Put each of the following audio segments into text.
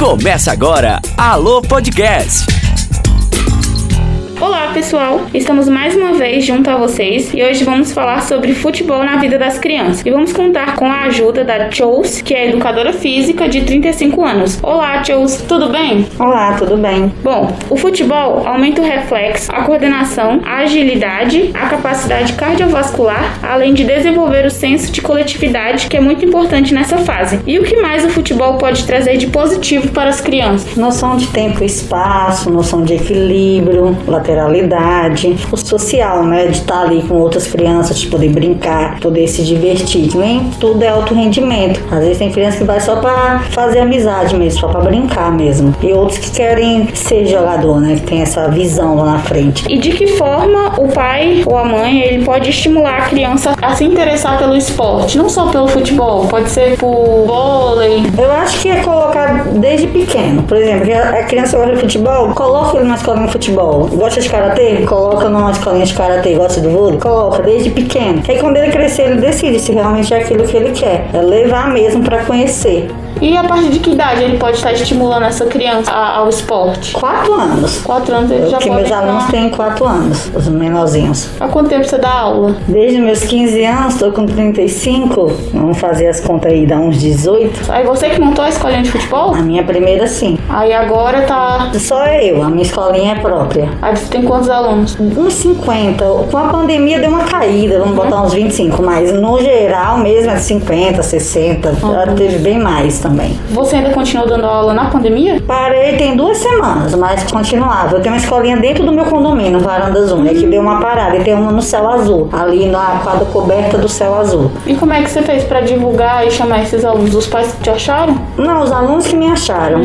Começa agora, Alô Podcast. Olá pessoal, estamos mais uma vez junto a vocês e hoje vamos falar sobre futebol na vida das crianças e vamos contar com a ajuda da Chous, que é educadora física de 35 anos. Olá Chous, tudo bem? Olá, tudo bem. Bom, o futebol aumenta o reflexo, a coordenação, a agilidade, a capacidade cardiovascular, além de desenvolver o senso de coletividade, que é muito importante nessa fase. E o que mais o futebol pode trazer de positivo para as crianças? Noção de tempo e espaço, noção de equilíbrio, lateralidade, o social, né, de estar ali com outras crianças, de poder brincar, poder se divertir, também tudo é alto rendimento. Às vezes tem criança que vai só para fazer amizade mesmo, só para brincar mesmo, e outros que querem ser jogador, né, que tem essa visão lá na frente. E de que forma o pai ou a mãe, ele pode estimular a criança a se interessar pelo esporte, não só pelo futebol, pode ser por vôlei? Eu acho que é colocar desde pequeno. Por exemplo, a criança gosta de futebol, coloca ele na escola de futebol. Gosta de karatê? Coloca numa escolinha de karatê. Gosta do vôlei? Coloca, desde pequeno. Aí quando ele crescer, ele decide se realmente é aquilo que ele quer. É levar mesmo pra conhecer. E a partir de que idade ele pode estar estimulando essa criança ao esporte? 4 anos. 4 anos ele já pode. Porque meus alunos têm 4 anos, os menorzinhos. Há quanto tempo você dá aula? Desde meus 15 anos, estou com 35, vamos fazer as contas aí, dá uns 18. Aí você que montou a escolinha de futebol? A minha primeira, sim. Aí agora tá... Só eu, a minha escolinha é própria. Aí você tem quantos alunos? Uns 50. Com a pandemia deu uma caída, vamos botar uns 25, mas no geral mesmo é 50, 60, já teve bem mais também. Você ainda continuou dando aula na pandemia? Parei, tem 2 semanas, mas continuava. Eu tenho uma escolinha dentro do meu condomínio, Varanda Azul, né, que deu uma parada, e tem uma no Céu Azul, ali na quadra coberta do Céu Azul. E como é que você fez pra divulgar e chamar esses alunos? Os pais que te acharam? Não, os alunos que me acharam.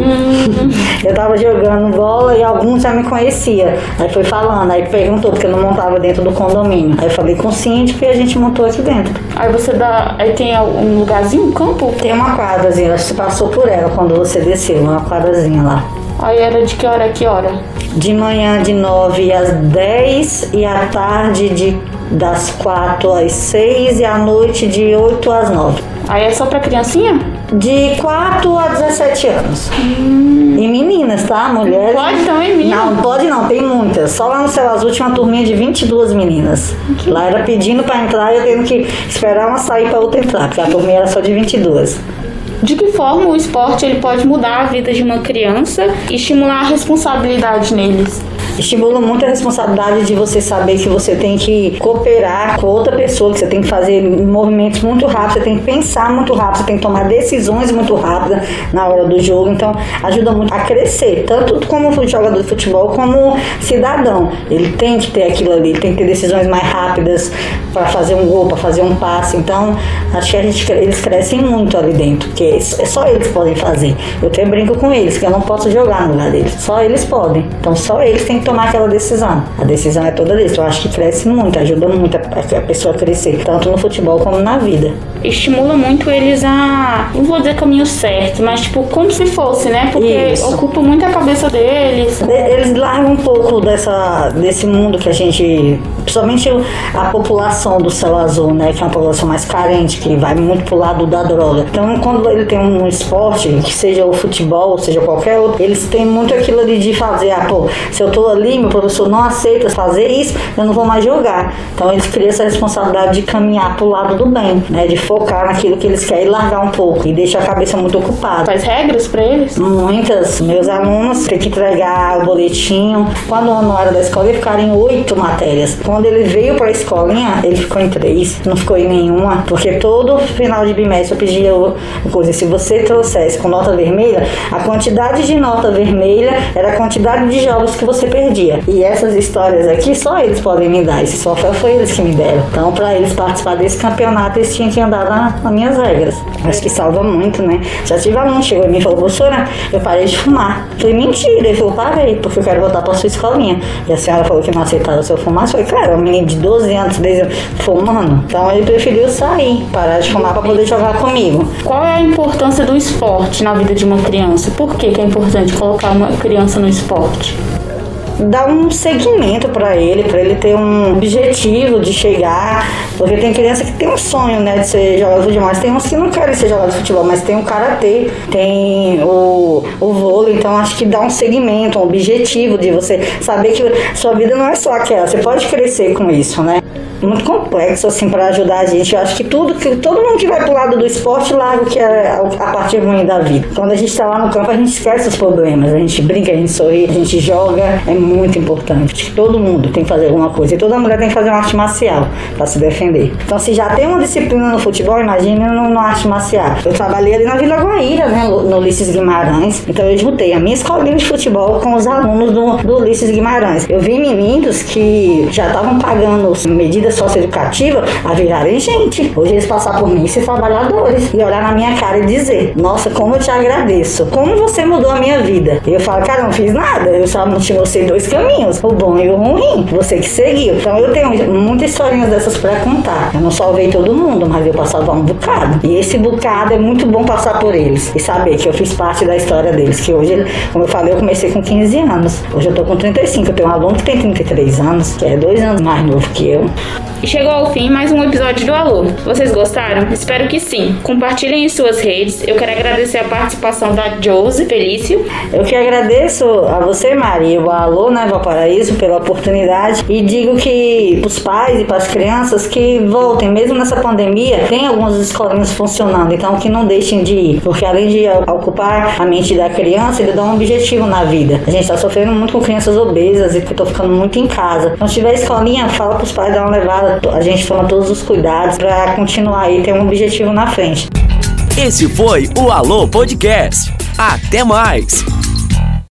Eu tava jogando bola e alguns já me conheciam. Aí foi falando, aí perguntou, porque eu não montava dentro do condomínio. Aí eu falei com o síndico e a gente montou aqui dentro. Aí você dá... Aí tem um lugarzinho, um campo? Tem uma quadrazinha, acho que passou por ela quando você desceu, uma quadrazinha lá. Aí era de que hora a que hora? De manhã de 9 às 10 e à tarde das 4 às 6 e à noite de 8 às 9. Aí é só pra criancinha? De 4 a 17 anos. E meninas, tá? Mulheres. Pode também, meninas. Não, pode não, tem muitas. Só lá no Céu Azul tinha uma turminha de 22 meninas. Okay. Lá era pedindo pra entrar e eu tendo que esperar uma sair pra outra entrar, porque a turminha era só de 22. De que forma o esporte ele pode mudar a vida de uma criança e estimular a responsabilidade neles? Estimula muito a responsabilidade de você saber que você tem que cooperar com outra pessoa, que você tem que fazer movimentos muito rápidos, você tem que pensar muito rápido, você tem que tomar decisões muito rápidas na hora do jogo. Então, ajuda muito a crescer, tanto como jogador de futebol, como cidadão. Ele tem que ter aquilo ali, ele tem que ter decisões mais rápidas para fazer um gol, para fazer um passe. Então, acho que eles crescem muito ali dentro, porque é só eles que podem fazer. Eu até brinco com eles, que eu não posso jogar no lugar deles. Só eles podem. Então, só eles têm que tomar aquela decisão. A decisão é toda deles. Eu acho que cresce muito, ajuda muito a pessoa a crescer, tanto no futebol como na vida. Estimula muito eles a... não vou dizer caminho certo, mas tipo, como se fosse, né? Porque isso ocupa muito a cabeça deles. Eles largam um pouco desse mundo que a gente... Principalmente a população do Céu Azul, né? Que é uma população mais carente, que vai muito pro lado da droga. Então, quando ele tem um esporte, que seja o futebol, seja qualquer outro, eles têm muito aquilo ali de fazer, se eu tô ali, meu professor não aceita fazer isso, eu não vou mais jogar. Então eles criam essa responsabilidade de caminhar pro lado do bem, né? De focar naquilo que eles querem e largar um pouco, e deixar a cabeça muito ocupada. Faz regras pra eles? Muitas. Meus alunos têm que entregar o boletinho. Quando não era da escola, eles ficaram em 8 matérias. Quando ele veio pra escolinha, ele ficou em 3, não ficou em nenhuma, porque todo final de bimestre eu pedia coisa. Se você trouxesse com nota vermelha, a quantidade de nota vermelha era a quantidade de jogos que você perdia. E essas histórias aqui, só eles podem me dar. Esse troféu foi eles que me deram. Então, pra eles participar desse campeonato, eles tinham que andar nas minhas regras. Acho que salva muito, né? Já tive aluno, chegou em mim e falou, professora, eu parei de fumar. Eu falei, mentira. Ele falou, parei, porque eu quero voltar pra sua escolinha. E a senhora falou que não aceitava se eu fumasse. Eu falei, cara, é um menino de 12 anos fumando. Então, ele preferiu sair, parar de fumar pra poder jogar comigo. Qual é a importância do esporte na vida de uma criança? Por que que é importante colocar uma criança no esporte? Dar um segmento pra ele ter um objetivo de chegar, porque tem criança que tem um sonho, né, de ser jogador de futebol, mas tem uns que não querem ser jogador de futebol, mas tem o karatê, tem o o vôlei, então acho que dá um segmento, um objetivo de você saber que sua vida não é só aquela, você pode crescer com isso, né? Muito complexo, assim, para ajudar a gente. Eu acho que todo mundo que vai pro lado do esporte larga o que é a parte ruim da vida. Quando a gente tá lá no campo, a gente esquece os problemas, a gente brinca, a gente sorri, a gente joga, é muito importante. Todo mundo tem que fazer alguma coisa, e toda mulher tem que fazer uma arte marcial para se defender. Então, se já tem uma disciplina no futebol, imagina no arte marcial. Eu trabalhei ali na Vila Guaíra, né, no Ulisses Guimarães, então eu juntei a minha escolinha de futebol com os alunos do Ulisses Guimarães. Eu vi meninos que já estavam pagando medidas socioeducativa a virarem gente. Hoje eles passaram por mim e ser trabalhadores e olhar na minha cara e dizer: nossa, como eu te agradeço, como você mudou a minha vida. E eu falo, cara, não fiz nada, eu só mostrei dois caminhos, o bom e o ruim, você que seguiu. Então eu tenho muitas historinhas dessas pra contar. Eu não salvei todo mundo, mas eu passava um bocado, e esse bocado é muito bom passar por eles e saber que eu fiz parte da história deles, que hoje, como eu falei, eu comecei com 15 anos, hoje eu tô com 35, eu tenho um aluno que tem 33 anos, que é 2 anos mais novo que eu. E chegou ao fim mais um episódio do Alô. Vocês gostaram? Espero que sim. Compartilhem em suas redes. Eu quero agradecer a participação da Josi Felício. Eu que agradeço a você, Maria, o Alô, né, Valparaíso, pela oportunidade, e digo que para os pais e para as crianças que voltem, mesmo nessa pandemia, tem algumas escolinhas funcionando, então que não deixem de ir, porque além de ocupar a mente da criança, ele dá um objetivo na vida. A gente está sofrendo muito com crianças obesas e que estão ficando muito em casa. Então, se tiver escolinha, fala para os pais dar uma levada, a gente toma todos os cuidados para continuar aí, ter um objetivo na frente. Esse foi o Alô Podcast. Até mais!